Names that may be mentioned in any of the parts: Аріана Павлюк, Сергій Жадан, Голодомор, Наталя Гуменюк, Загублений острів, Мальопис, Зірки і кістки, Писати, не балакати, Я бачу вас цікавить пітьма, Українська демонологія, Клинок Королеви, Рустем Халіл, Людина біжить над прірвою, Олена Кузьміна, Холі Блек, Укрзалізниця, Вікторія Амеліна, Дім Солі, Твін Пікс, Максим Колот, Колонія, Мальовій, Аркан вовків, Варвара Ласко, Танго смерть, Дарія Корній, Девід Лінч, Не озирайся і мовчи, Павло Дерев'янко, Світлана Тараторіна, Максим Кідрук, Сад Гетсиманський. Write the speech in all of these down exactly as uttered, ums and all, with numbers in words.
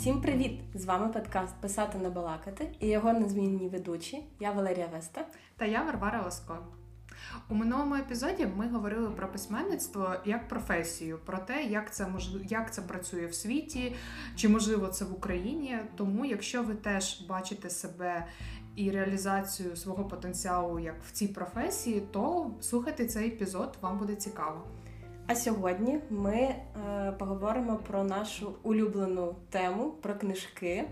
Всім привіт! З вами подкаст «Писати, не балакати» і його незмінні ведучі. Я Валерія Веста. Та я Варвара Ласко. У минулому епізоді ми говорили про письменництво як професію, про те, як це можливо, як це працює в світі, чи можливо це в Україні. Тому, якщо ви теж бачите себе і реалізацію свого потенціалу як в цій професії, то слухайте цей епізод, вам буде цікаво. А сьогодні ми е, поговоримо про нашу улюблену тему, про книжки,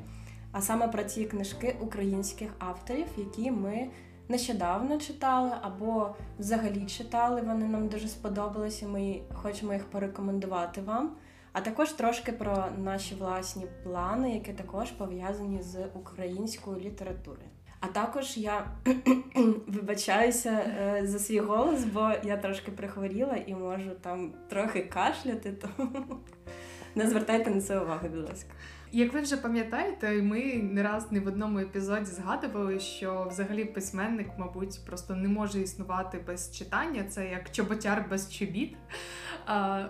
а саме про ті книжки українських авторів, які ми нещодавно читали або взагалі читали, вони нам дуже сподобалися, ми хочемо їх порекомендувати вам, а також трошки про наші власні плани, які також пов'язані з українською літературою. А також я вибачаюся за свій голос, бо я трошки прихворіла і можу там трохи кашляти, тому не звертайте на це увагу, будь ласка. Як ви вже пам'ятаєте, ми не раз не в одному епізоді згадували, що взагалі письменник, мабуть, просто не може існувати без читання, це як чоботяр без чобіт.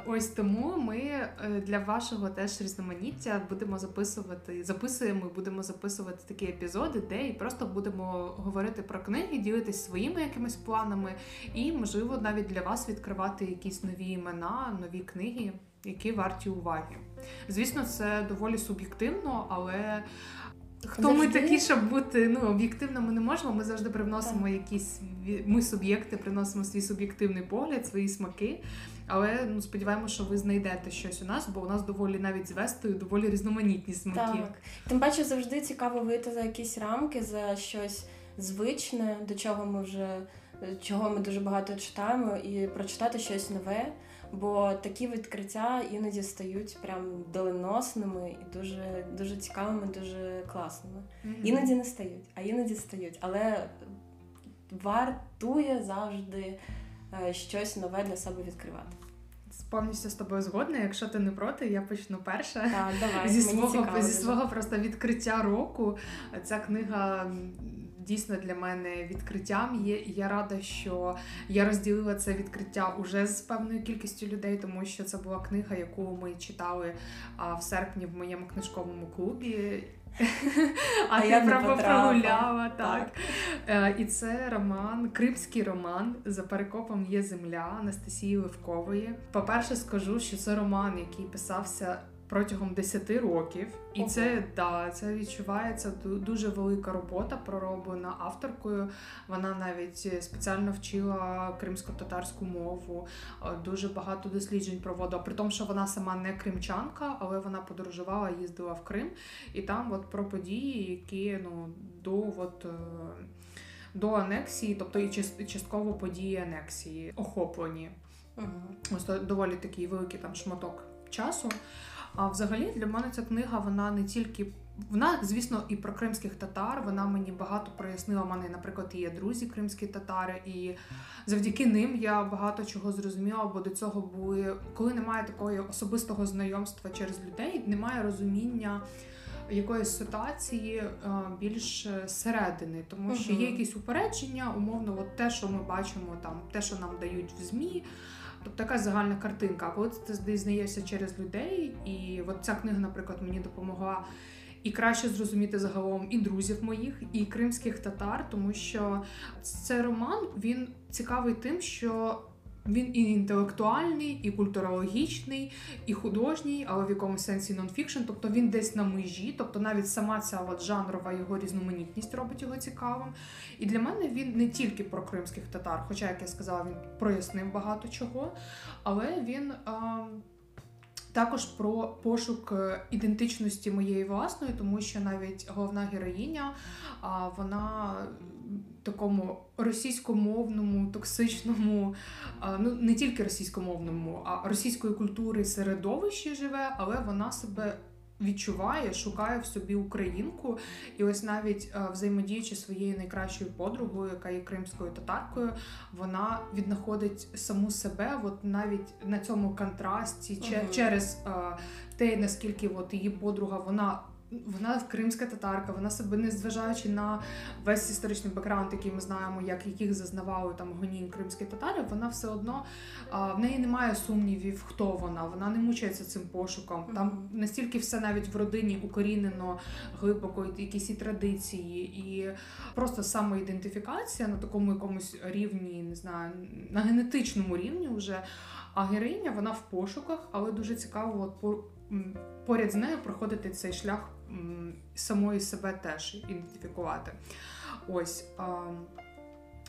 Ось тому ми для вашого теж різноманіття будемо записувати, записуємо і будемо записувати такі епізоди, де і просто будемо говорити про книги, ділитись своїми якимись планами і, можливо, навіть для вас відкривати якісь нові імена, нові книги, які варті уваги. Звісно, це доволі суб'єктивно, але хто завжди ми такі, щоб бути, ну, об'єктивно ми не можемо, ми завжди привносимо так. якісь, ми суб'єкти, приносимо свій суб'єктивний погляд, свої смаки, але, ну, сподіваємося, що ви знайдете щось у нас, бо у нас доволі, навіть з Вестою, доволі різноманітні смаки. Так, тим паче завжди цікаво вийти за якісь рамки, за щось звичне, до чого ми вже, чого ми дуже багато читаємо, і прочитати щось нове. Бо такі відкриття іноді стають прям доленосними і дуже, дуже цікавими, дуже класними. Mm-hmm. Іноді не стають, а іноді стають. Але вартує завжди щось нове для себе відкривати. Повністю з тобою згодна. Якщо ти не проти, я почну перше. Так, давай. Зі свого, цікаво, зі свого просто відкриття року. Ця книга дійсно для мене відкриттям є, і я рада, що я розділила це відкриття уже з певною кількістю людей, тому що це була книга, яку ми читали а, в серпні в моєму книжковому клубі. А я прямо прогуляла, так. І це роман, кримський роман «За перекопом є земля» Анастасії Левкової. По-перше, скажу, що це роман, який писався протягом десять років. І Ого. це, да, це відчувається дуже велика робота, пророблена авторкою. Вона навіть спеціально вчила кримсько-татарську мову, дуже багато досліджень проводила. При тому, що вона сама не кримчанка, але вона подорожувала, їздила в Крим. І там от про події, які, ну, до, от, до анексії, тобто і частково події анексії охоплені. Угу. Ось доволі такий великий там шматок часу. А взагалі для мене ця книга, вона не тільки, вона, звісно, і про кримських татар, вона мені багато прояснила. У мене, наприклад, є друзі кримські татари, і завдяки ним я багато чого зрозуміла, бо до цього були, коли немає такого особистого знайомства через людей, немає розуміння якоїсь ситуації більш середини, тому що є якісь упередження, умовно, от те, що ми бачимо, там, те, що нам дають в ЗМІ. Тобто така загальна картинка, а коли ти дізнаєшся через людей, і от ця книга, наприклад, мені допомогла і краще зрозуміти загалом і друзів моїх, і кримських татар, тому що цей роман, він цікавий тим, що він і інтелектуальний, і культурологічний, і художній, але в якомусь сенсі нонфікшн, тобто він десь на межі, тобто навіть сама ця от жанрова його різноманітність робить його цікавим. І для мене він не тільки про кримських татар, хоча, як я сказала, він прояснив багато чого, але він а, також про пошук ідентичності моєї власної, тому що навіть головна героїня, а, вона такому російськомовному, токсичному, ну не тільки російськомовному, а російської культури середовищі живе, але вона себе відчуває, шукає в собі українку. І ось навіть взаємодіючи своєю найкращою подругою, яка є кримською татаркою, вона віднаходить саму себе от навіть на цьому контрасті, угу. через те, наскільки от її подруга, вона вона кримська татарка, вона себе, незважаючи на весь історичний бекграунд, який ми знаємо, як яких зазнавали там гонінь кримські татари, вона все одно, а, в неї немає сумнівів, хто вона, вона не мучається цим пошуком. Mm-hmm. Там настільки все навіть в родині укорінено глибоко, якісь і традиції, і просто самоідентифікація на такому якомусь рівні, не знаю, на генетичному рівні вже. А героїня, вона в пошуках, але дуже цікаво от, по, поряд з нею проходити цей шлях м, самої себе теж ідентифікувати. Ось. А,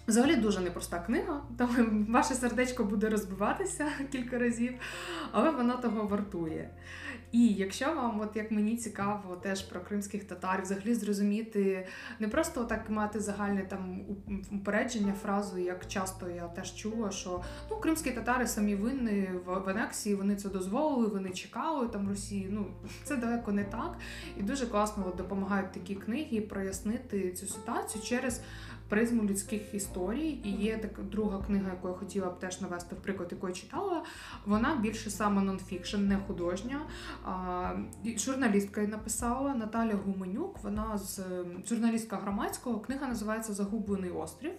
взагалі дуже непроста книга, там ваше сердечко буде розбиватися кілька разів, але вона того вартує. І якщо вам, от як мені цікаво теж про кримських татар, взагалі зрозуміти, не просто так мати загальне там упередження, фразу, як часто я теж чула, що ну кримські татари самі винні в анексії, вони це дозволили, вони чекали там Росії, ну це далеко не так. І дуже класно от, допомагають такі книги прояснити цю ситуацію через призму людських історій. І є така друга книга, яку я хотіла б теж навести в приклад, яку я читала. Вона більше саме нонфікшн, не художня. А, журналістка її написала Наталя Гуменюк, вона з журналістка Громадського. Книга називається «Загублений острів»,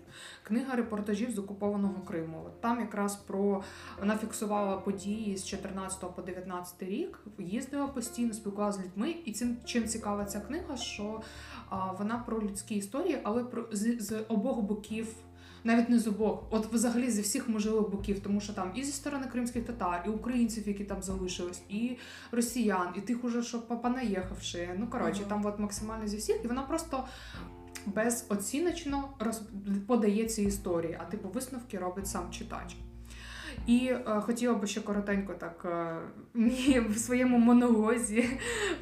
книга репортажів з окупованого Криму. Там якраз про, вона фіксувала події з чотирнадцятого по дев'ятнадцятий рік, їздила постійно, спілкувалася з людьми. І цим чим цікава ця книга, що а, вона про людські історії, але про з, з обох боків. Навіть не з обох, от взагалі зі всіх можливих боків, тому що там і зі сторони кримських татар, і українців, які там залишились, і росіян, і тих уже, що понаїхавши, ну коротше, mm-hmm. там от максимально зі всіх, і вона просто безоціночно роз... подає ці історії, а типу висновки робить сам читач. І е, хотіла би ще коротенько так е, в своєму монолозі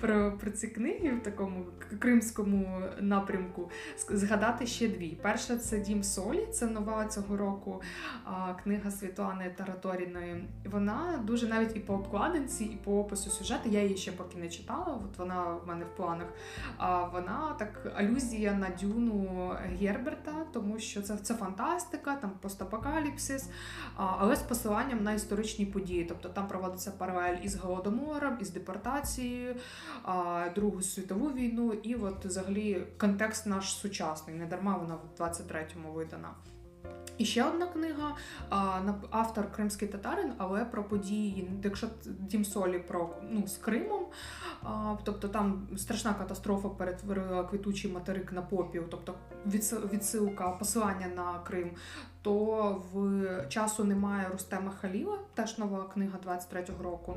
про, про ці книги в такому кримському напрямку згадати ще дві. Перша – це «Дім Солі», це нова цього року е, книга Світлани Тараторіної. Вона дуже навіть і по обкладинці, і по опису сюжету, я її ще поки не читала, от вона в мене в планах, а вона так алюзія на Дюну Герберта, тому що це, це фантастика, там постапокаліпсис, а, але з посиланням на історичні події, тобто там проводиться паралель із Голодомором, із депортацією, Другу світову війну і от взагалі контекст наш сучасний, не дарма вона в двадцять третьому видана. І ще одна книга, автор кримський татарин, але про події, якщо «Дім Солі» про, ну, з Кримом, тобто там страшна катастрофа перетворила квітучий материк на попіл, тобто відсилка, посилання на Крим, то в «Часу немає» Рустема Халіла, теж нова книга двадцять третього року,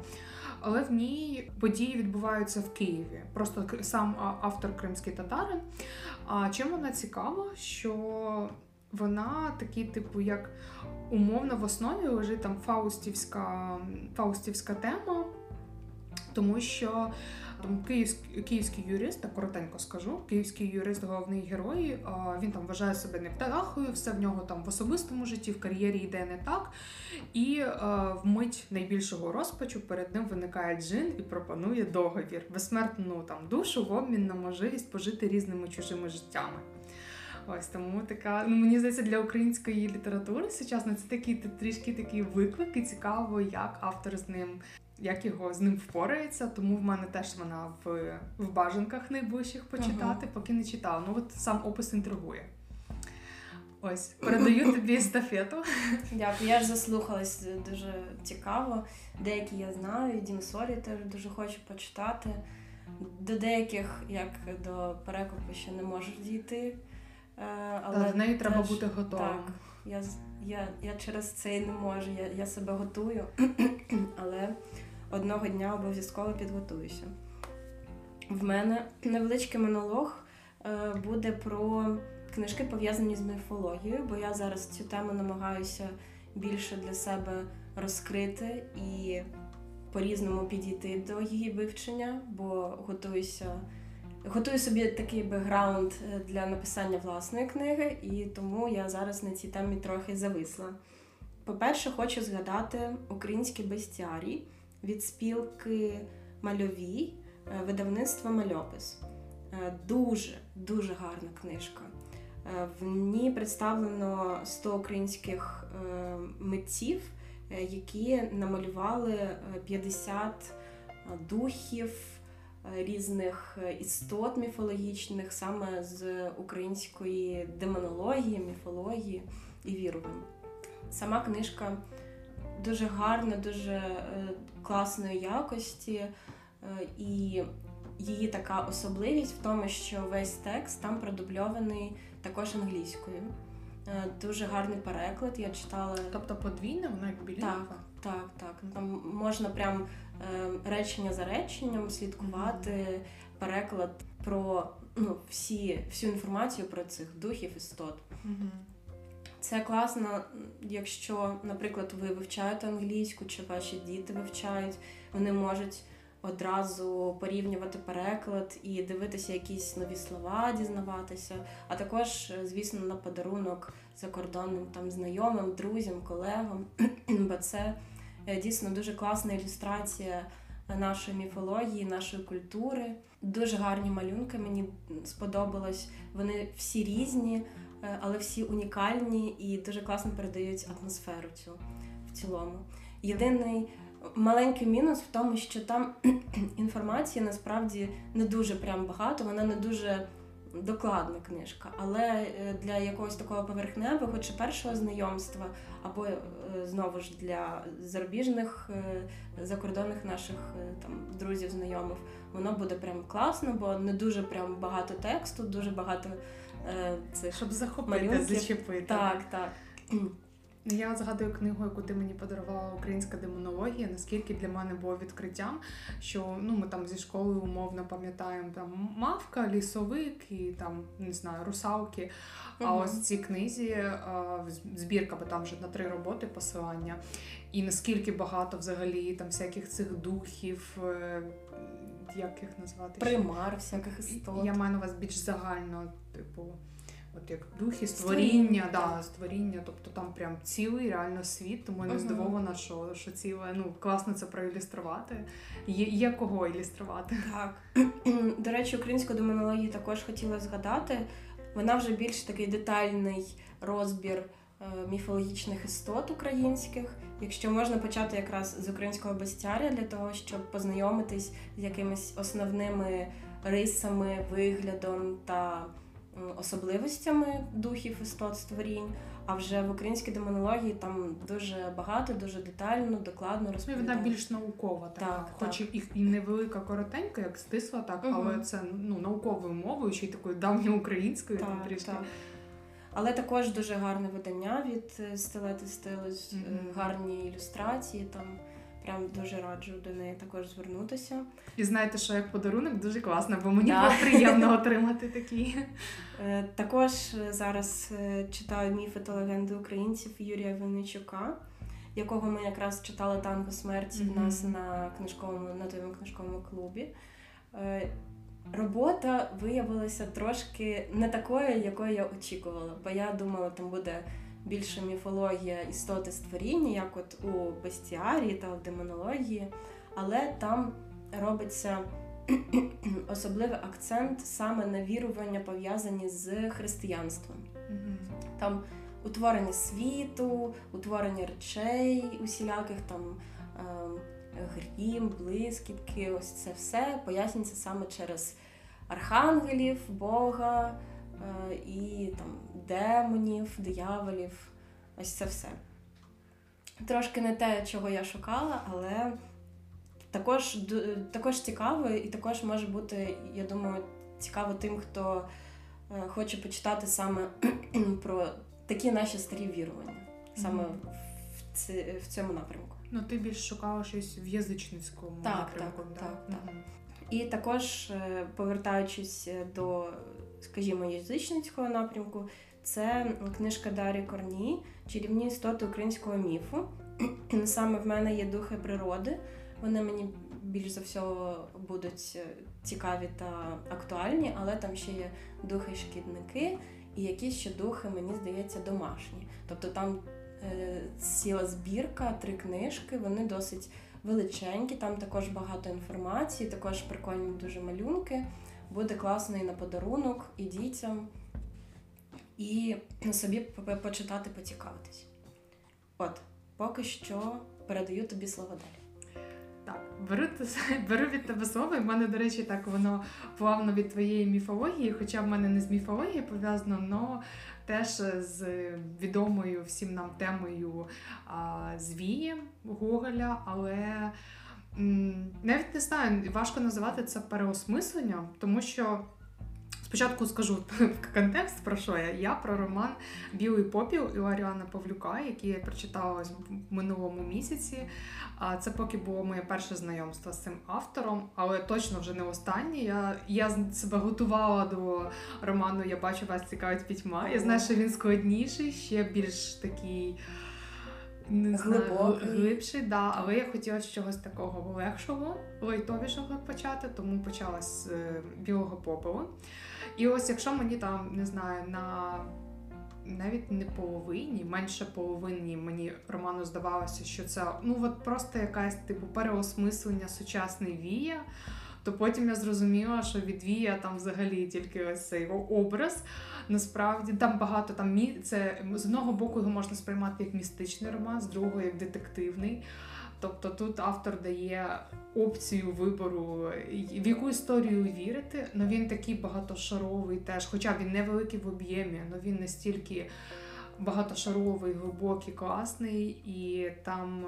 але в ній події відбуваються в Києві, просто сам автор кримський татарин. А чим вона цікава, що вона такий, типу, як умовно в основі лежить там фаустівська, фаустівська тема, тому що там київський, київський юрист, так коротенько скажу, київський юрист, головний герой, він там вважає себе невдахою, все в нього там в особистому житті, в кар'єрі йде не так, і вмить найбільшого розпачу перед ним виникає джин і пропонує договір, безсмертну там душу в обмін на можливість пожити різними чужими життями. Ось тому така, ну мені здається, для української літератури сучасно це такі трішки такі виклики, цікаво, як автор з ним, як його з ним впорається. Тому в мене теж вона в, в бажанках найближчих почитати, ага. Поки не читала. Ну от сам опис інтригує. Ось, передаю тобі естафету. Дякую, я ж заслухалась, дуже цікаво. Деякі я знаю, «Дім Солі» теж дуже хочу почитати. До деяких, як до перекопу, ще не можу дійти. Але до неї треба бути готовим. Так, я, я, я через це не можу, я, я себе готую, але одного дня обов'язково підготуюся. В мене невеличкий монолог буде про книжки, пов'язані з міфологією, бо я зараз цю тему намагаюся більше для себе розкрити і по-різному підійти до її вивчення, бо готуюся... Готую собі такий бекграунд для написання власної книги, і тому я зараз на цій темі трохи зависла. По-перше, хочу згадати «Українські бестіарії» від спілки «Мальовій», видавництва «Мальопис». Дуже, дуже гарна книжка. В ній представлено сто українських митців, які намалювали п'ятдесят духів, різних істот міфологічних саме з української демонології, міфології і вірувань. Сама книжка дуже гарна, дуже класної якості, і її така особливість в тому, що весь текст там продубльований також англійською. Дуже гарний переклад, я читала... Тобто подвійна, вона як білінгва? Так, так, так. Там можна прям речення за реченням слідкувати переклад про ну, всі, всю інформацію про цих духів, істот. Угу. Це класно, якщо, наприклад, ви вивчаєте англійську, чи ваші діти вивчають, вони можуть одразу порівнювати переклад і дивитися якісь нові слова, дізнаватися, а також, звісно, на подарунок закордонним там, знайомим, друзям, колегам, бо це дійсно дуже класна ілюстрація нашої міфології, нашої культури. Дуже гарні малюнки, мені сподобалось. Вони всі різні, але всі унікальні і дуже класно передають атмосферу цю в цілому. Єдиний маленький мінус в тому, що там інформації насправді не дуже прям багато, вона не дуже докладна книжка, але для якогось такого поверхневого чи першого знайомства, або знову ж для зарубіжних, закордонних наших там друзів, знайомих, воно буде прям класно, бо не дуже прям багато тексту, дуже багато е, цих щоб захопити, малюнків. Зачепити. Так, так. Я згадую книгу, яку ти мені подарувала, «Українська демонологія», наскільки для мене було відкриттям, що ну, ми там зі школи умовно пам'ятаємо там мавка, лісовик і там, не знаю, русалки. Угу. А ось в цій книзі збірка, бо там вже на три роботи посилання. І наскільки багато взагалі там всяких цих духів, як їх назвати? Примар, всяких істот. Я маю на вас більш загально, типу... От як духи, створіння, да, да, створіння, тобто там прям цілий реально світ, тому я не здивована, що, що ціле, ну, класно це проілюструвати. Є, є кого ілюструвати. Так. До речі, українську демонологію також хотіла згадати. Вона вже більш такий детальний розбір міфологічних істот українських. Якщо можна почати якраз з українського бестіарія для того, щоб познайомитись з якимись основними рисами, виглядом та... особливостями духів, істот, створінь, а вже в українській демонології там дуже багато, дуже детально, докладно розповідає. Вона більш наукова, так, так, хоч так. І невелика, коротенька, як стисла, так, угу. Але це ну, науковою мовою, ще й такою давньоукраїнською. Так, там трішки. Так. Але також дуже гарне видання від «Стилет і стилус», угу. Гарні ілюстрації там. Прям дуже раджу до неї також звернутися. І знаєте, що як подарунок дуже класно, бо мені було приємно отримати такі. Також зараз читаю «Міти та легенди українців» Юрія Винничука, якого ми якраз читали «Танго смерть» mm-hmm. в нас на книжковому, на тому книжковому клубі. Робота виявилася трошки не такою, якою я очікувала, бо я думала, там буде більше міфологія, істоти, створіння, як от у бестіарії та в демонології, але там робиться особливий акцент саме на вірування, пов'язані з християнством. Mm-hmm. Там утворення світу, утворення речей усіляких, там грім, блискітки, ось це все пояснюється саме через архангелів, Бога, і там демонів, дияволів, ось це все. Трошки не те, чого я шукала, але також, також цікаво і також може бути, я думаю, цікаво тим, хто хоче почитати саме про такі наші старі вірування, саме в, ці, в цьому напрямку. Ну ти більш шукала щось в язичницькому так, напрямку. Так, так, так, так. І також, повертаючись до, скажімо, язичницького напрямку, це книжка Дарії Корній «Чарівні істоти українського міфу». Саме в мене є духи природи, вони мені більш за всього будуть цікаві та актуальні, але там ще є духи-шкідники і якісь ще духи, мені здається, домашні. Тобто там е, ціла збірка, три книжки, вони досить величенькі, там також багато інформації, також прикольні дуже малюнки. Буде класно і на подарунок, і дітям, і собі почитати, поцікавитись. От, поки що передаю тобі слово далі. Так, беру, беру від тебе слово, і в мене, до речі, так воно плавно від твоєї міфології, хоча в мене не з міфології пов'язано, але теж з відомою всім нам темою а, звії Гоголя, але м, навіть не знаю, важко називати це переосмисленням, тому що спочатку скажу контекст, про що я. Я про роман «Білий попіл» Аріана Павлюка, який я прочитала в минулому місяці. Це поки було моє перше знайомство з цим автором, але точно вже не останнє. Я, я себе готувала до роману «Я бачу вас цікавить пітьма». Я знаю, що він складніший, ще більш такий... Не знаю, глибший, да, але я хотіла з чогось такого легшого, лайтовішого почати, тому почала з е, «Білого попелу». І ось якщо мені там, не знаю, на навіть не половині, менше половині мені роману здавалося, що це ну от просто якась типу переосмислення сучасної вія, то потім я зрозуміла, що від вія там взагалі тільки ось цей його образ. Насправді там багато там мі... це з одного боку його можна сприймати як містичний роман, з другого як детективний. Тобто тут автор дає опцію вибору, в яку історію вірити, але він такий багатошаровий теж, хоча він невеликий в об'ємі, але він настільки багатошаровий, глибокий, класний, і там,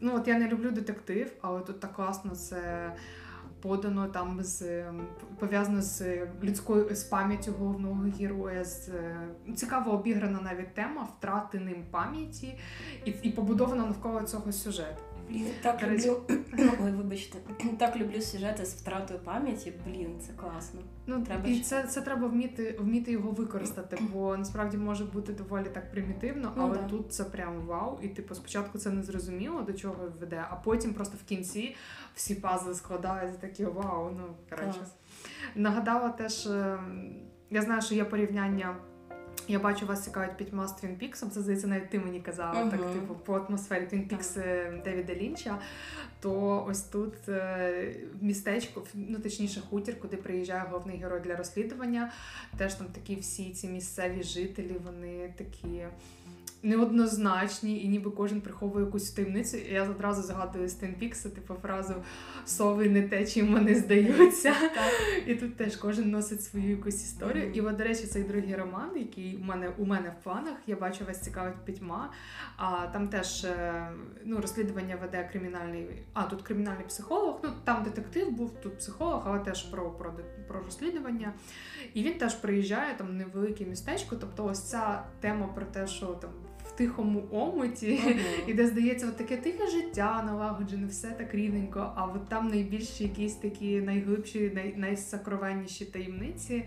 ну от я не люблю детектив, але тут так класно це подано, там з пов'язано з людською, з пам'яттю головного героя, з цікаво обіграна навіть тема втрати ним пам'яті і, і побудована навколо цього сюжету. Так люблю, ой, вибачте, так люблю сюжети з втратою пам'яті, блін, це класно. Ну, треба і це, це треба вміти, вміти його використати, бо насправді може бути доволі так примітивно, але ну, да. Тут це прям вау, і типу спочатку це не зрозуміло, до чого веде, а потім просто в кінці всі пазли складаються, такі вау, ну, коротше. Нагадала теж, я знаю, що є порівняння «Я бачу вас цікавить пітьма» з Твін Піксом, це, здається, навіть ти мені казала, uh-huh. так, типу, по атмосфері Твін Пікс uh-huh. Девіда Лінча, то ось тут в містечку, ну, точніше, хутір, куди приїжджає головний герой для розслідування, теж там такі всі ці місцеві жителі, вони такі неоднозначні, і ніби кожен приховує якусь таємницю. Я одразу згадую з Твін Пікса, типу фразу «сови не те, чим вони здаються». І тут теж кожен носить свою якусь історію. І, до речі, цей другий роман, який у мене, у мене в планах, «Я бачу вас цікавить пітьма», а там теж ну, розслідування веде кримінальний, а тут кримінальний психолог, ну там детектив був, тут психолог, але теж про, про, про розслідування. І він теж приїжджає там в невелике містечко, тобто ось ця тема про те, що там тихому омуті, ага. і де, здається, от таке тихе життя налагоджене, все так рівненько, а от там найбільші якісь такі найглибші, най- найсакровенніші таємниці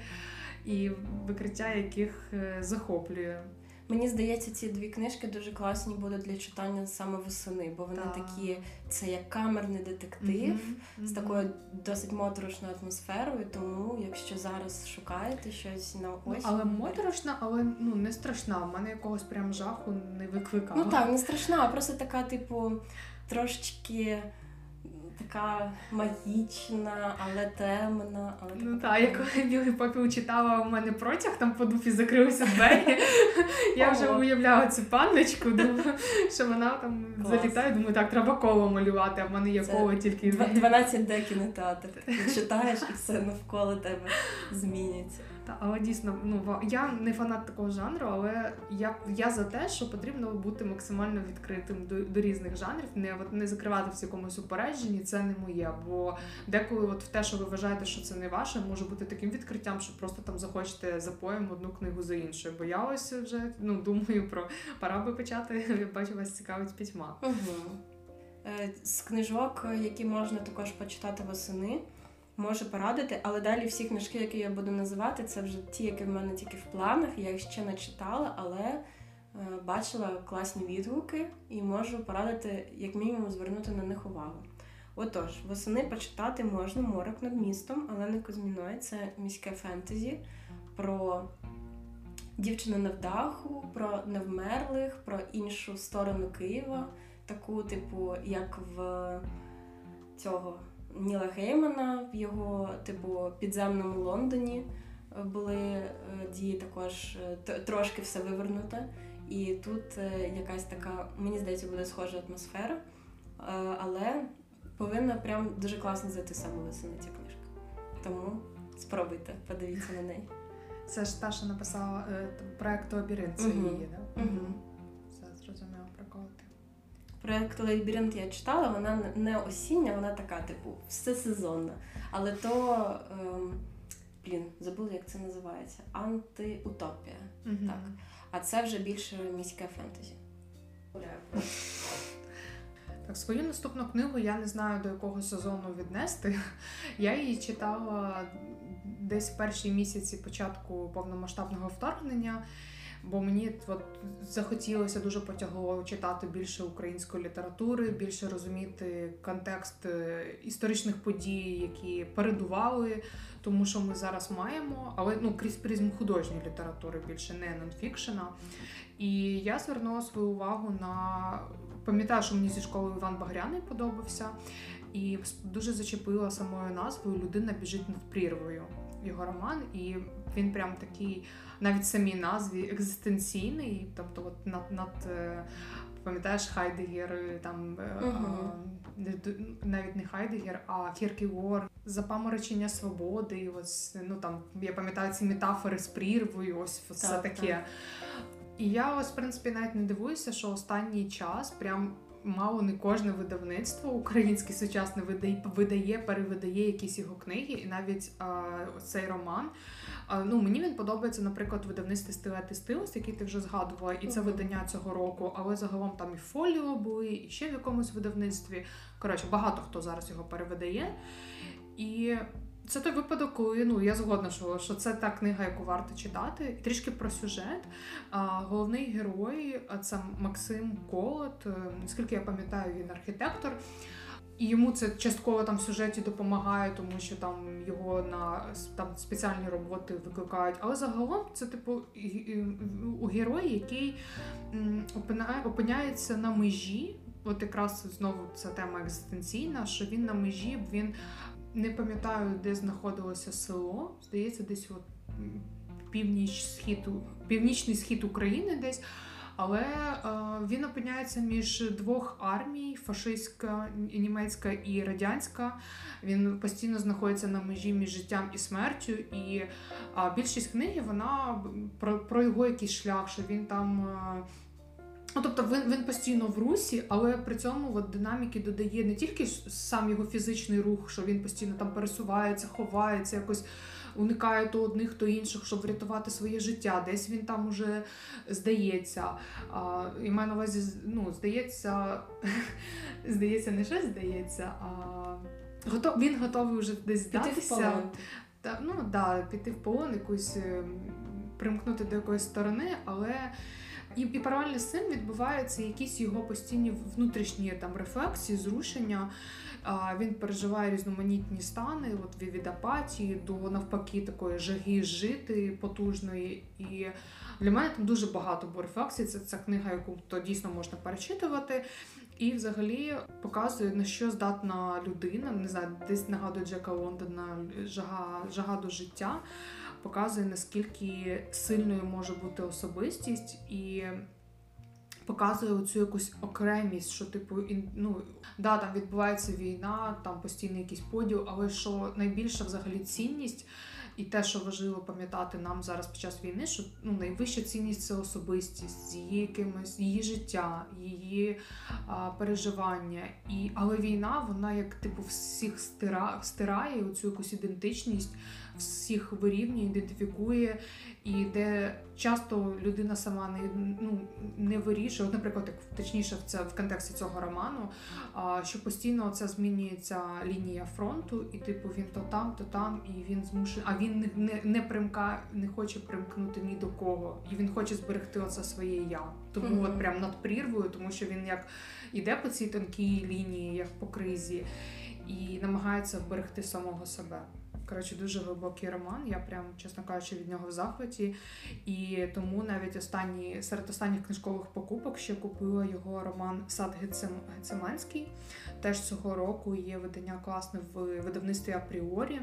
і викриття яких захоплює. Мені здається, ці дві книжки дуже класні будуть для читання саме восени, бо вони так. такі, це як камерний детектив mm-hmm. з такою досить моторошною атмосферою, тому якщо зараз шукаєте щось на осінь... Ну, але моторошна, але ну, не страшна, в мене якогось прям жаху не викликало. Ну так, не страшна, а просто така, типу, трошечки... Така магічна, але темна. Але ну так, я коли «Білий попіл» читала, у мене протяг, там по дупі закрився двері. Я вже уявляла цю панночку, що вона там залітає. Думаю, так, треба коло малювати, а в мене є коло тільки... дванадцять Д кінотеатр. Ти читаєш, і все навколо тебе зміниться. Та, але дійсно, ну я не фанат такого жанру, але я, я за те, що потрібно бути максимально відкритим до, до різних жанрів, не, не закриватися в якомусь упередженні, це не моє, бо деколи от в те, що ви вважаєте, що це не ваше, може бути таким відкриттям, що просто там захочете запоєм одну книгу за іншою. Бо я ось вже, ну думаю, про пора би почати, я бачу, вас цікавить пітьма. Угу. З книжок, які можна також почитати восени, можу порадити, але далі всі книжки, які я буду називати, це вже ті, які в мене тільки в планах, я їх ще не читала, але бачила класні відгуки і можу порадити, як мінімум, звернути на них увагу. Отож, восени почитати можна «Морок над містом» Олени Кузьміної, це міське фентезі про дівчину на вдаху, про невмерлих, про іншу сторону Києва, таку, типу, як в цього... Ніла Геймана в його, типу, підземному Лондоні були дії також трошки все вивернуто. І тут якась така, мені здається, буде схожа атмосфера, але повинна прям дуже класно зайти саме весени ця книжка. Тому спробуйте, подивіться на неї. Це ж та, що написала проект Лабіринт, це угу. її, да? Угу. Все, зрозуміло, про кого ти. Проект Лабіринт я читала, вона не осіння, вона така, типу, всесезонна. Але то, ем, блін, забула, як це називається, антиутопія. Угу. Так. А це вже більше міське фентезі. Так, свою наступну книгу я не знаю, до якого сезону віднести. Я її читала десь в перші місяці початку повномасштабного вторгнення, бо мені от захотілося, дуже потягло читати більше української літератури, більше розуміти контекст історичних подій, які передували тому, що ми зараз маємо, але ну крізь призму художньої літератури, більше не нонфікшена. І я звернула свою увагу на... Пам'ятаю, що мені зі школи Іван Багряний подобався, і дуже зачепила самою назвою «Людина біжить над прірвою» його роман, і він прям такий, навіть в самій назві, екзистенційний, тобто от над, над пам'ятаєш, Хайдегер, там, угу. а, навіть не Хайдегер, а Кіркегор, запаморочення свободи, і ось, ну там, я пам'ятаю ці метафори з прірвою, ось все так, таке. Так. І я ось, в принципі, навіть не дивуюся, що останній час прям мало не кожне видавництво українське сучасне видає, перевидає якісь його книги, і навіть а, цей роман. А, ну, мені він подобається, наприклад, видавництво «Стилет і стилус», який ти вже згадувала, і це видання цього року, але загалом там і «Фоліо» були, і ще в якомусь видавництві. Коротше, багато хто зараз його перевидає. І... Це той випадок, коли ну, я згодна, що, що це та книга, яку варто читати. Трішки про сюжет. А, головний герой – це Максим Колот. Наскільки я пам'ятаю, він архітектор. І йому це частково там в сюжеті допомагає, тому що там його на там, спеціальні роботи викликають. Але загалом це типу герой, який опиняється на межі. От якраз знову ця тема екзистенційна, що він на межі, він... Не пам'ятаю, де знаходилося село, здається, десь от північ, схід, північний схід України десь, але е, він опиняється між двох армій, фашистська, німецька і радянська. Він постійно знаходиться на межі між життям і смертю, і е, більшість книги, вона про, про його якийсь шлях, що він там... Е, Ну, тобто він, він постійно в русі, але при цьому от, динаміки додає не тільки сам його фізичний рух, що він постійно там пересувається, ховається, якось уникає то одних, то інших, щоб врятувати своє життя. Десь він там уже здається. А, і маю на увазі, ну, здається, здається, не ще здається, а готов, він готовий вже десь здатися. Та, ну, да, піти в полон, якусь примкнути до якоїсь сторони, але... І, і паралельно з цим відбуваються якісь його постійні внутрішні там рефлексії, зрушення. А, він переживає різноманітні стани, от від апатії до навпаки такої жаги жити потужної. І для мене там дуже багато було рефлексій. Це, це книга, яку то дійсно можна перечитувати. І взагалі показує, на що здатна людина. Не знаю, десь нагадує Джека Лондона жага, жага до життя. Показує, наскільки сильною може бути особистість і показує оцю якусь окремість, що типу, ну, да, там відбувається війна, там постійний якийсь поділ, але що найбільша взагалі цінність і те, що важливо пам'ятати нам зараз під час війни, що ну, найвища цінність – це особистість, її якимось, її життя, її а, переживання. І, але війна, вона як типу всіх стира, стирає оцю якусь ідентичність, всіх вирівнює, ідентифікує, і де часто людина сама не, ну, не вирішує, от, наприклад, точніше це в контексті цього роману, а, що постійно оця змінюється лінія фронту, і типу він то там, то там, і він змушений, а він не, не, не примка, не хоче примкнути ні до кого, і він хоче зберегти оце своє я. Тому mm-hmm. от прям над прірвою, тому що він як іде по цій тонкій лінії, як по кризі, і намагається вберегти самого себе. Коротше, дуже глибокий роман, я прям, чесно кажучи, від нього в захваті. І тому навіть останні, серед останніх книжкових покупок ще купила його роман «Сад Гетсиманський». Теж цього року є видання класне в видавництві «Апріорі».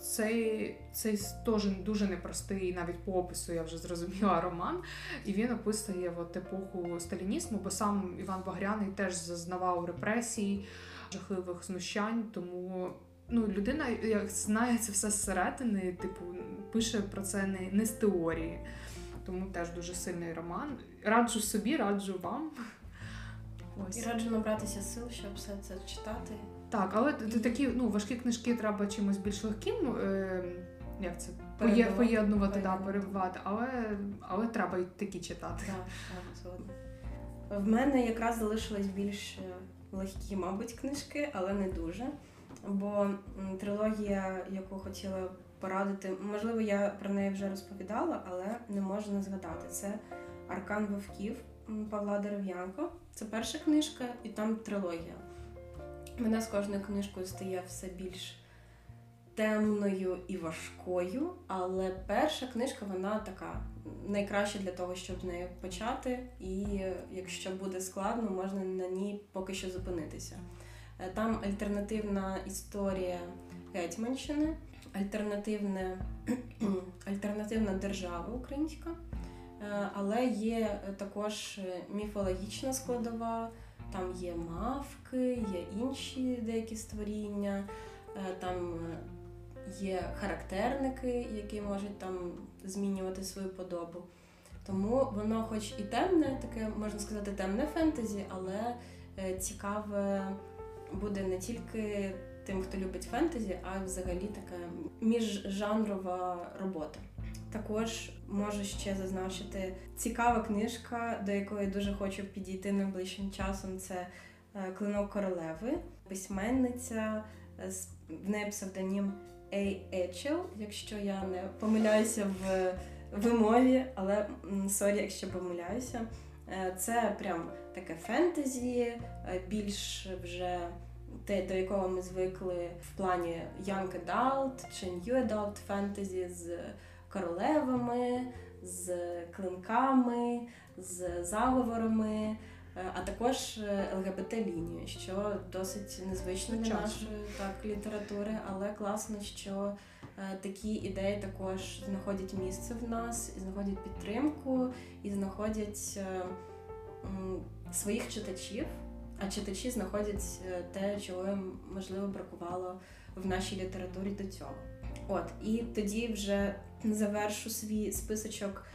Цей, цей теж дуже непростий, навіть по опису я вже зрозуміла, роман. І він описує от епоху сталінізму, бо сам Іван Багряний теж зазнавав репресій. жахливих знущань, тому ну, людина як знає це все зсередини, типу, пише про це не, не з теорії. Тому теж дуже сильний роман. Раджу собі, раджу вам. Ось. І раджу набратися сил, щоб все це читати. Так, але такі ну, важкі книжки треба чимось більш легким, е, як це, поєднувати, поєднувати, да, перебувати, але, але треба й такі читати. Так, абсолютно. В мене якраз залишились більш легкі, мабуть, книжки, але не дуже. Бо трилогія, яку хотіла порадити, можливо, я про неї вже розповідала, але не можу не згадати. Це «Аркан вовків» Павла Дерев'янко. Це перша книжка, і там трилогія. Вона з кожною книжкою стає все більш темною і важкою, але перша книжка, вона така найкраща для того, щоб з нею почати, і якщо буде складно, можна на ній поки що зупинитися. Там альтернативна історія Гетьманщини, альтернативна держава українська, але є також міфологічна складова, там є мавки, є інші деякі створіння, там є характерники, які можуть там змінювати свою подобу. Тому воно хоч і темне, таке, можна сказати, темне фентезі, але цікаве буде не тільки тим, хто любить фентезі, а взагалі така міжжанрова робота. Також можу ще зазначити цікава книжка, до якої дуже хочу підійти найближчим часом, це «Клинок королеви», письменниця, в неї псевдонім Ей Ечел, якщо я не помиляюся в вимові, але сорі, якщо помиляюся. Це прям таке фентезі, більш вже те, до якого ми звикли в плані young adult чи new adult фентезі з королевами, з клинками, з заговорами, а також ел ге бе те-лінію, що досить незвично для нашої так, літератури, але класно, що такі ідеї також знаходять місце в нас, знаходять підтримку і знаходять своїх читачів, а читачі знаходять те, чого їм, можливо, бракувало в нашій літературі до цього. От, і тоді вже завершу свій списочок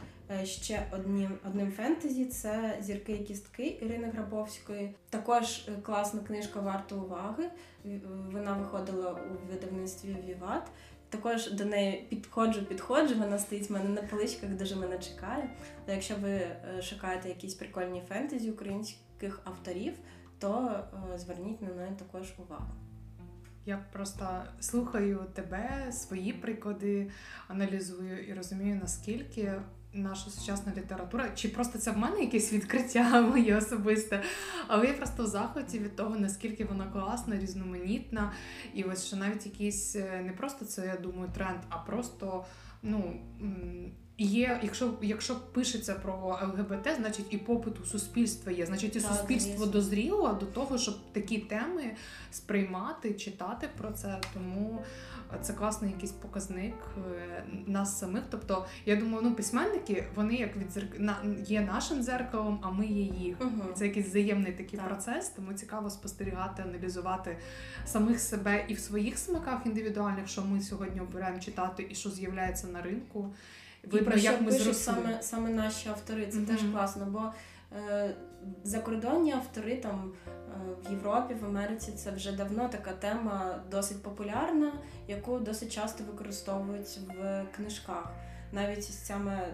ще одним, одним фентезі, це «Зірки і кістки» Ірини Грабовської. Також класна книжка, варта уваги, вона виходила у видавництві «Віват». Також до неї підходжу, підходжу, вона стоїть в мене на поличках, дуже мене чекає. Але якщо ви шукаєте якісь прикольні фентезі українських авторів, то зверніть на неї також увагу. Я просто слухаю тебе, свої приклади, аналізую і розумію, наскільки наша сучасна література, чи просто це в мене якесь відкриття моє особисте, але я просто в захваті від того, наскільки вона класна, різноманітна, і ось що навіть якийсь, не просто це, я думаю, тренд, а просто, ну, є, якщо, якщо пишеться про ел ге бе те, значить і попит у суспільства є, значить і так, суспільство є. Дозріло до того, щоб такі теми сприймати, читати про це, тому це класний якийсь показник нас самих. Тобто, я думаю, ну, письменники, вони як відзерк... є нашим дзеркалом, а ми є їх. Угу. Це якийсь взаємний такий так. процес, тому цікаво спостерігати, аналізувати самих себе і в своїх смаках індивідуальних, що ми сьогодні обираємо читати і що з'являється на ринку. Ви про що пишуть саме, саме наші автори, це mm-hmm. теж класно, бо е, закордонні автори там е, в Європі, в Америці, це вже давно така тема досить популярна, яку досить часто використовують в книжках. Навіть саме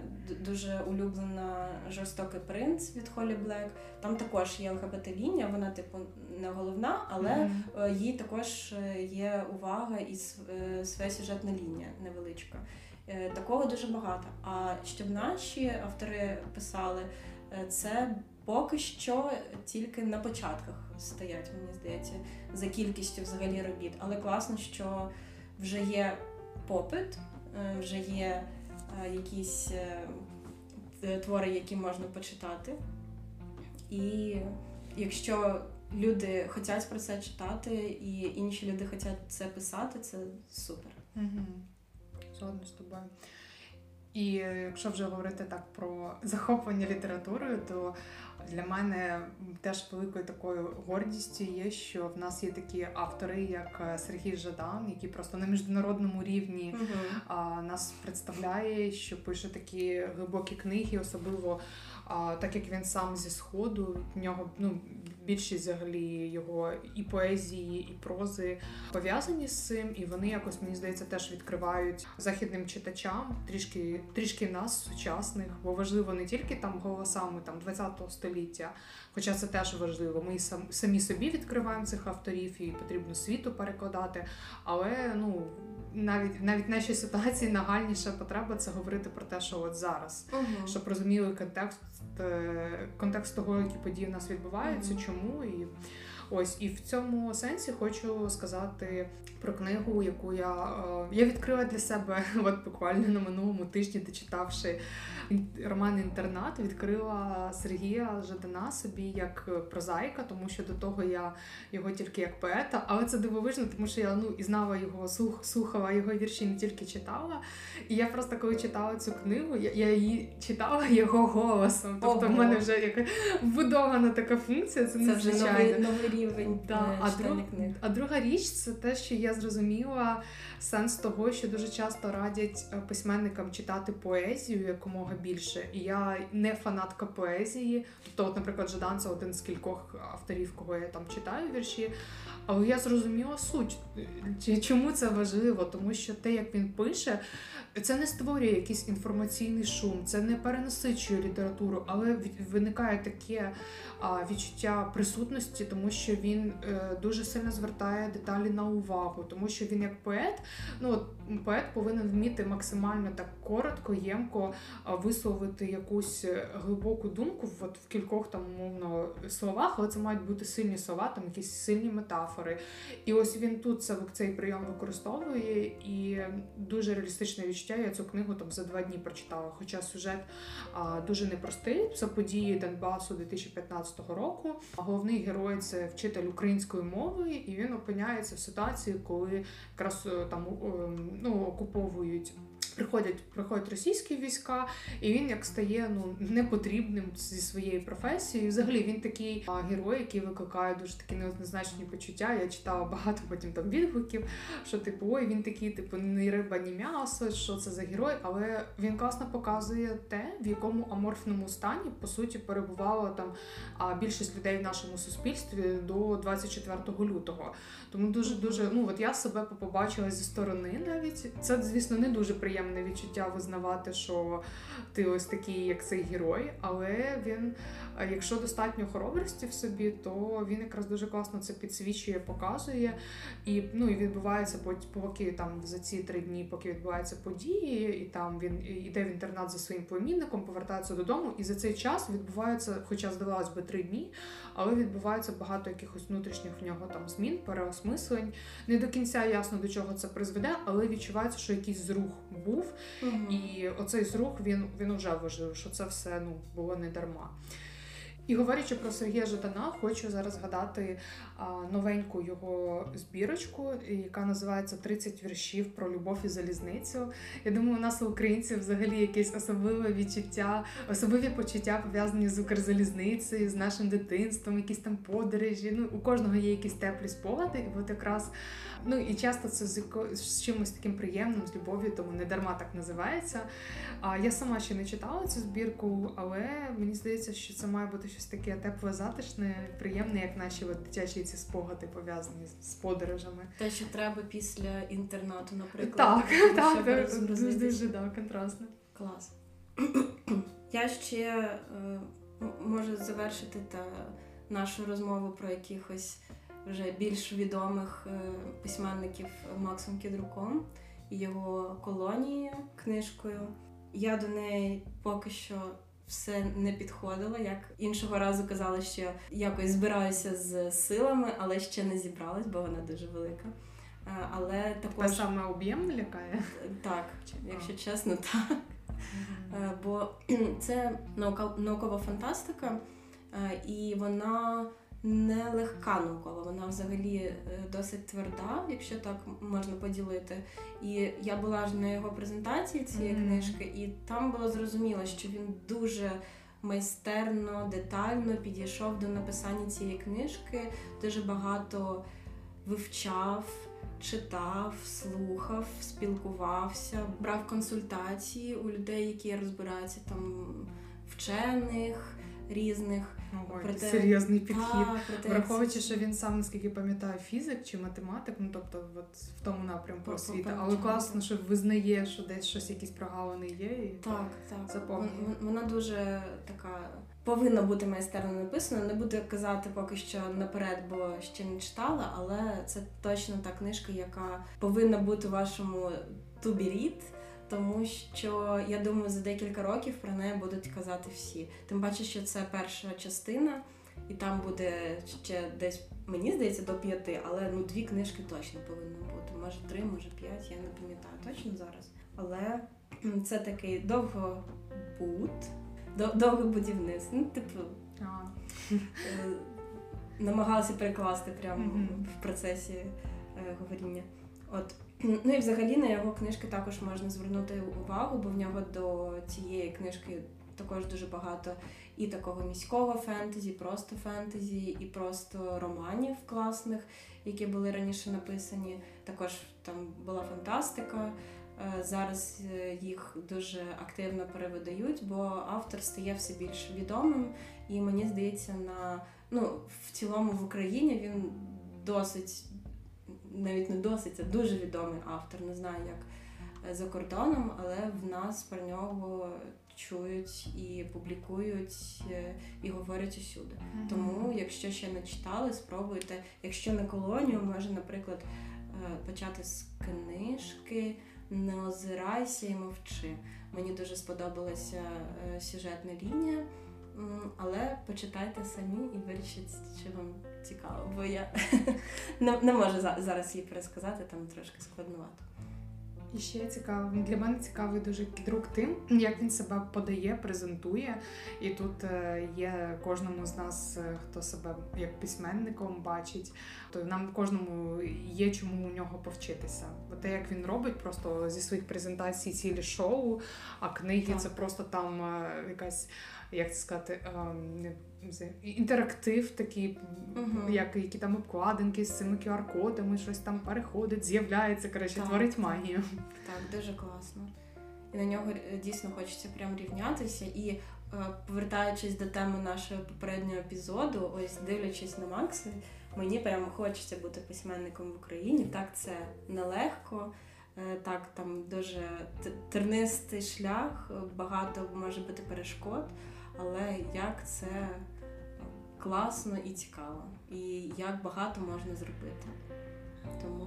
дуже улюблена «Жорстокий принц» від Холі Блек, там також є ел ге бе те-лінія, вона типу не головна, але mm-hmm. е, їй також є увага і е, своя сюжетна лінія невеличка. Такого дуже багато. А щоб наші автори писали, це поки що тільки на початках стоять, мені здається, за кількістю взагалі робіт. Але класно, що вже є попит, вже є якісь твори, які можна почитати. І якщо люди хочуть про це читати, і інші люди хочуть це писати, це супер. Угу. Згодна з тобою. І якщо вже говорити так про захоплення літературою, то Для мене теж великою такою гордістю є, що в нас є такі автори, як Сергій Жадан, який просто на міжнародному рівні uh-huh. нас представляє, що пише такі глибокі книги, особливо так як він сам зі Сходу, в нього ну, більшість взагалі його і поезії, і прози пов'язані з цим, і вони якось, мені здається, теж відкривають західним читачам, трішки, трішки нас, сучасних, бо важливо не тільки там голосами там, ХХ століття, хоча це теж важливо, ми сам, самі собі відкриваємо цих авторів і потрібно світу перекладати, але ну, навіть, навіть в нашій ситуації нагальніша потреба – це говорити про те, що от зараз, угу. щоб розуміли контекст, контекст того, які події в нас відбуваються, угу. чому і... Ось, і в цьому сенсі хочу сказати про книгу, яку я, я відкрила для себе от буквально на минулому тижні, дочитавши роман «Інтернат», відкрила Сергія Жадана собі як прозаїка, тому що до того я його тільки як поета, але це дивовижно, тому що я ну, і знала його, слух, слухала його вірші, не тільки читала. І я просто коли читала цю книгу, я, я її читала його голосом. Тобто Ого. в мене вже як вбудована така функція, це незвичайно. Рівень, да. а, друг, а друга річ це те, що я зрозуміла сенс того, що дуже часто радять письменникам читати поезію якомога більше. І я не фанатка поезії. Тобто, от, наприклад, Жадан це один з кількох авторів, кого я там читаю вірші. Але я зрозуміла суть, чому це важливо, тому що те, як він пише, це не створює якийсь інформаційний шум, це не перенасичує літературу, але виникає таке відчуття присутності, тому що він дуже сильно звертає деталі на увагу, тому що він як поет, ну от поет повинен вміти максимально так коротко, ємко висловити якусь глибоку думку от в кількох там умовно словах, але це мають бути сильні слова, там якісь сильні метафори. І ось він тут це, цей прийом використовує, і дуже реалістичне відчуття. Я цю книгу там за два дні прочитала, хоча сюжет а, дуже непростий. Це події Донбасу дві тисячі п'ятнадцятого року. Головний герой – це вчитель української мови, і він опиняється в ситуації, коли якраз там ну, окуповують, приходять, приходять російські війська, і він як стає ну, непотрібним зі своєї професії. І взагалі він такий а, герой, який викликає дуже такі неоднозначні почуття. Я читала багато потім там відгуків, що типу, ой, він такий, типу, ні риба, ні м'ясо, що це за герой, але він класно показує те, в якому аморфному стані, по суті, перебувала там а, більшість людей в нашому суспільстві до двадцять четвертого лютого. Тому дуже-дуже, ну от я себе побачила зі сторони навіть. Це, звісно, не дуже приємно відчуття визнавати, що ти ось такий, як цей герой, але він, якщо достатньо хоробрості в собі, то він якраз дуже класно це підсвічує, показує, і, ну, і відбувається поки там за ці три дні, поки відбуваються події, і там він іде в інтернат за своїм племінником, повертається додому, і за цей час відбувається, хоча здавалось би три дні, але відбувається багато якихось внутрішніх в нього там змін, переосмислень. Не до кінця ясно, до чого це призведе, але відчувається, що якийсь зрух був, угу. і оцей зрух, він, він вже вважав, що це все ну, було не дарма. І говорячи про Сергія Жадана, хочу зараз згадати новеньку його збірочку, яка називається «тридцять віршів про любов і залізницю». Я думаю, у нас у українців взагалі якісь особливі відчуття, особливі почуття пов'язані з Укрзалізницею, з нашим дитинством, якісь там подорожі. Ну, у кожного є якісь теплі спогади, і от якраз, ну і часто це з, яко... з чимось таким приємним, з любов'ю, тому не дарма так називається. А я сама ще не читала цю збірку, але мені здається, що це має бути щось таке тепле, затишне, приємне, як наші от, дитячі ці спогади пов'язані з подорожами. Те, що треба після інтернату, наприклад. Так, так, так дуже, дуже да, контрастно. Клас. Я ще можу завершити та нашу розмову про якихось вже більш відомих письменників Максом Кідруком і його колонією, книжкою. Я до неї поки що все не підходило, як іншого разу казала, що якось збираюся з силами, але ще не зібралась, бо вона дуже велика. Але також... Та саме об'єм лякає? Так, якщо чесно, так. Mm-hmm. Бо це наука... наукова фантастика, і вона не легка наукова, вона взагалі досить тверда, якщо так можна поділити. І я була ж на його презентації цієї mm-hmm. книжки, і там було зрозуміло, що він дуже майстерно, детально підійшов до написання цієї книжки, дуже багато вивчав, читав, слухав, спілкувався, брав консультації у людей, які розбираються, там, вчених різних. Ой, проте... серйозний підхід. А, проте... Враховуючи, що він сам, наскільки пам'ятаю, фізик чи математик, ну тобто от в тому напрямку освіти. Але класно, що визнає, що десь щось, якісь прогалини є. І так, так. Заповнює. Вона дуже така... Повинна бути майстерно написана. Не буду казати поки що наперед, бо ще не читала, але це точно та книжка, яка повинна бути у вашому to be read. Тому що, я думаю, за декілька років про неї будуть казати всі. Тим паче, що це перша частина, і там буде ще десь, мені здається, до п'яти, але ну, дві книжки точно повинно бути. Може три, може п'ять, я не пам'ятаю точно зараз. Але це такий довгобуд, довге будівництво, ну, типу, намагалася перекласти прямо в процесі говоріння. От. Ну і взагалі на його книжки також можна звернути увагу, бо в нього до цієї книжки також дуже багато і такого міського фентезі, просто фентезі, і просто романів класних, які були раніше написані. Також там була фантастика, зараз їх дуже активно перевидають, бо автор стає все більш відомим, і мені здається, на ну, в цілому в Україні він досить... Навіть не досить, це дуже відомий автор, не знаю, як за кордоном, але в нас про нього чують і публікують, і говорять усюди. Ага. Тому, якщо ще не читали, спробуйте. Якщо не колонію, може, наприклад, почати з книжки «Не озирайся і мовчи». Мені дуже сподобалася сюжетна лінія. Але почитайте самі і вирішіть, чи вам цікаво, бо я не, не можу зараз її пересказати, там трошки складновато. І ще цікаво, для мене цікавий дуже Кідрук тим, як він себе подає, презентує. І тут є кожному з нас, хто себе як письменником бачить, то нам кожному є чому у нього повчитися. Бо те, як він робить, просто зі своїх презентацій цілі шоу, а книги так. Це просто там якась, як це сказати, інтерактив такий, uh-huh. як, які там обкладинки з цими ку ар-кодами, щось там переходить, з'являється, коротше, творить магію. Так, дуже класно. І на нього дійсно хочеться прям рівнятися. І повертаючись до теми нашого попереднього епізоду, ось дивлячись на Макса, мені прямо хочеться бути письменником в Україні. Так, це нелегко. Так, там дуже тернистий шлях, багато може бути перешкод, але як це класно і цікаво, і як багато можна зробити. Тому...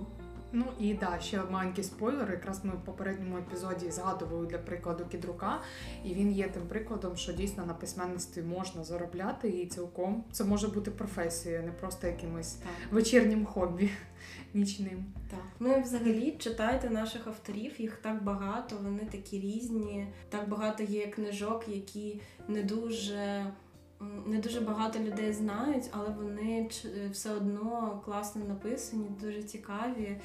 Ну і да, ще маленький спойлер. Якраз ми в попередньому епізоді згадували для прикладу Кідрука, і він є тим прикладом, що дійсно на письменництві можна заробляти, і цілком це може бути професією, не просто якимось так. вечірнім хобі, нічним. Так. Ну і взагалі читайте наших авторів, їх так багато, вони такі різні, так багато є книжок, які не дуже... Не дуже багато людей знають, але вони все одно класно написані, дуже цікаві,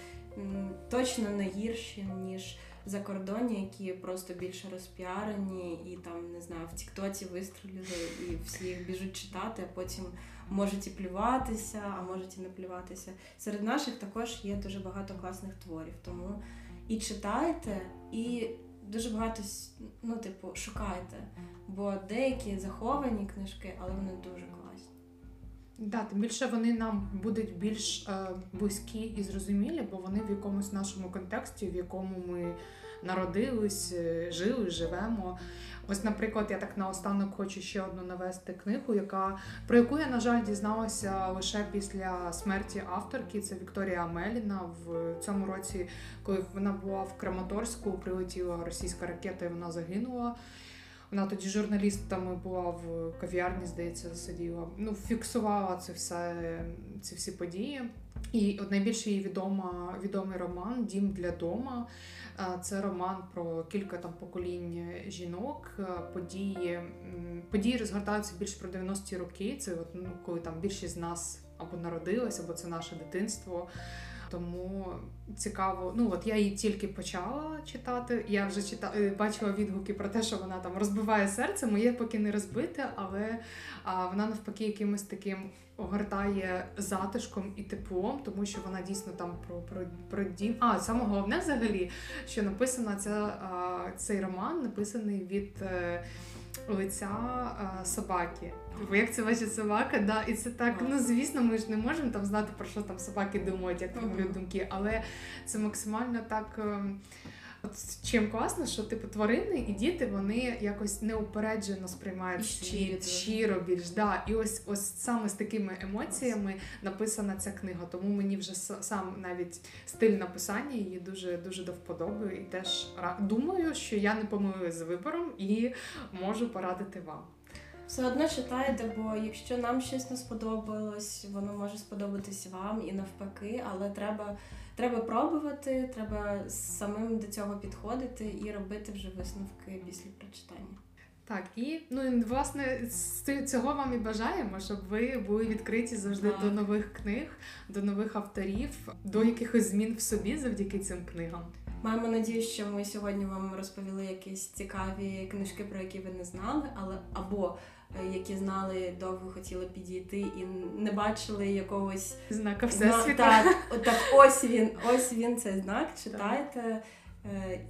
точно не гірші, ніж закордонні, які просто більше розпіарені і там, не знаю, в тіктоці вистрілили і всі їх біжуть читати, а потім можуть і плюватися, а можуть і не плюватися. Серед наших також є дуже багато класних творів, тому і читайте, і... Дуже багато, ну, типу, шукайте, бо деякі заховані книжки, але вони дуже класні. Да, тим більше вони нам будуть більш е, близькі і зрозумілі, бо вони в якомусь нашому контексті, в якому ми народились, жили, живемо. Ось, наприклад, я так наостанок хочу ще одну навести книгу, яка, про яку я, на жаль, дізналася лише після смерті авторки. Це Вікторія Амеліна. В цьому році, коли вона була в Краматорську, прилетіла російська ракета і вона загинула. Вона тоді журналістами була в кав'ярні, здається, сиділа. Ну, фіксувала це все, ці всі події. І от найбільш її відома, відомий роман «Дім для дома». Це роман про кілька там поколінь жінок. Події, події розгортаються більш про дев'яності роки. Це от, ну, коли там більшість з нас або народилась, або це наше дитинство. тому цікаво. Ну от я її тільки почала читати, я вже читала, бачила відгуки про те, що вона там розбиває серце, моє поки не розбите, але а, вона навпаки якимось таким огортає затишком і теплом, тому що вона дійсно там про, про, про дім. А, саме головне взагалі, що написана ця, а, цей роман написаний від е, лиця а, собаки. Як це ваша собака, да, і це так, ну звісно, ми ж не можемо там знати, про що там собаки думають, як формують думки, але це максимально так, от чим класно, що типу тварини і діти, вони якось неупереджено сприймають світ, щиро більш, да, і ось, ось саме з такими емоціями написана ця книга, тому мені вже сам навіть стиль написання її дуже, дуже до вподоби, і теж думаю, що я не помилилась з вибором і можу порадити вам. Все одно читайте, бо якщо нам щось не сподобалось, воно може сподобатись вам і навпаки, але треба, треба пробувати, треба самим до цього підходити і робити вже висновки після прочитання. Так, і, ну, власне, цього вам і бажаємо, щоб ви були відкриті завжди так. до нових книг, до нових авторів, до якихось змін в собі завдяки цим книгам. Маємо надію, що ми сьогодні вам розповіли якісь цікаві книжки, про які ви не знали, але або які знали, довго хотіли підійти і не бачили якогось... знака Всесвіту. Так, так, ось він, ось він цей знак, читайте.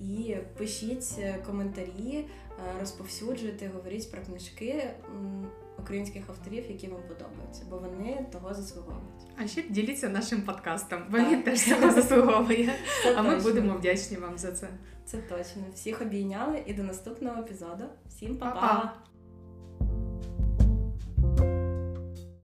І пишіть коментарі, розповсюджуйте, говоріть про книжки українських авторів, які вам подобаються, бо вони того заслуговують. А ще діліться нашим подкастом, бо він теж цього заслуговує, це а точно. Ми будемо вдячні вам за це. Це точно. Всіх обійняли і до наступного епізоду. Всім па-па! Па-па.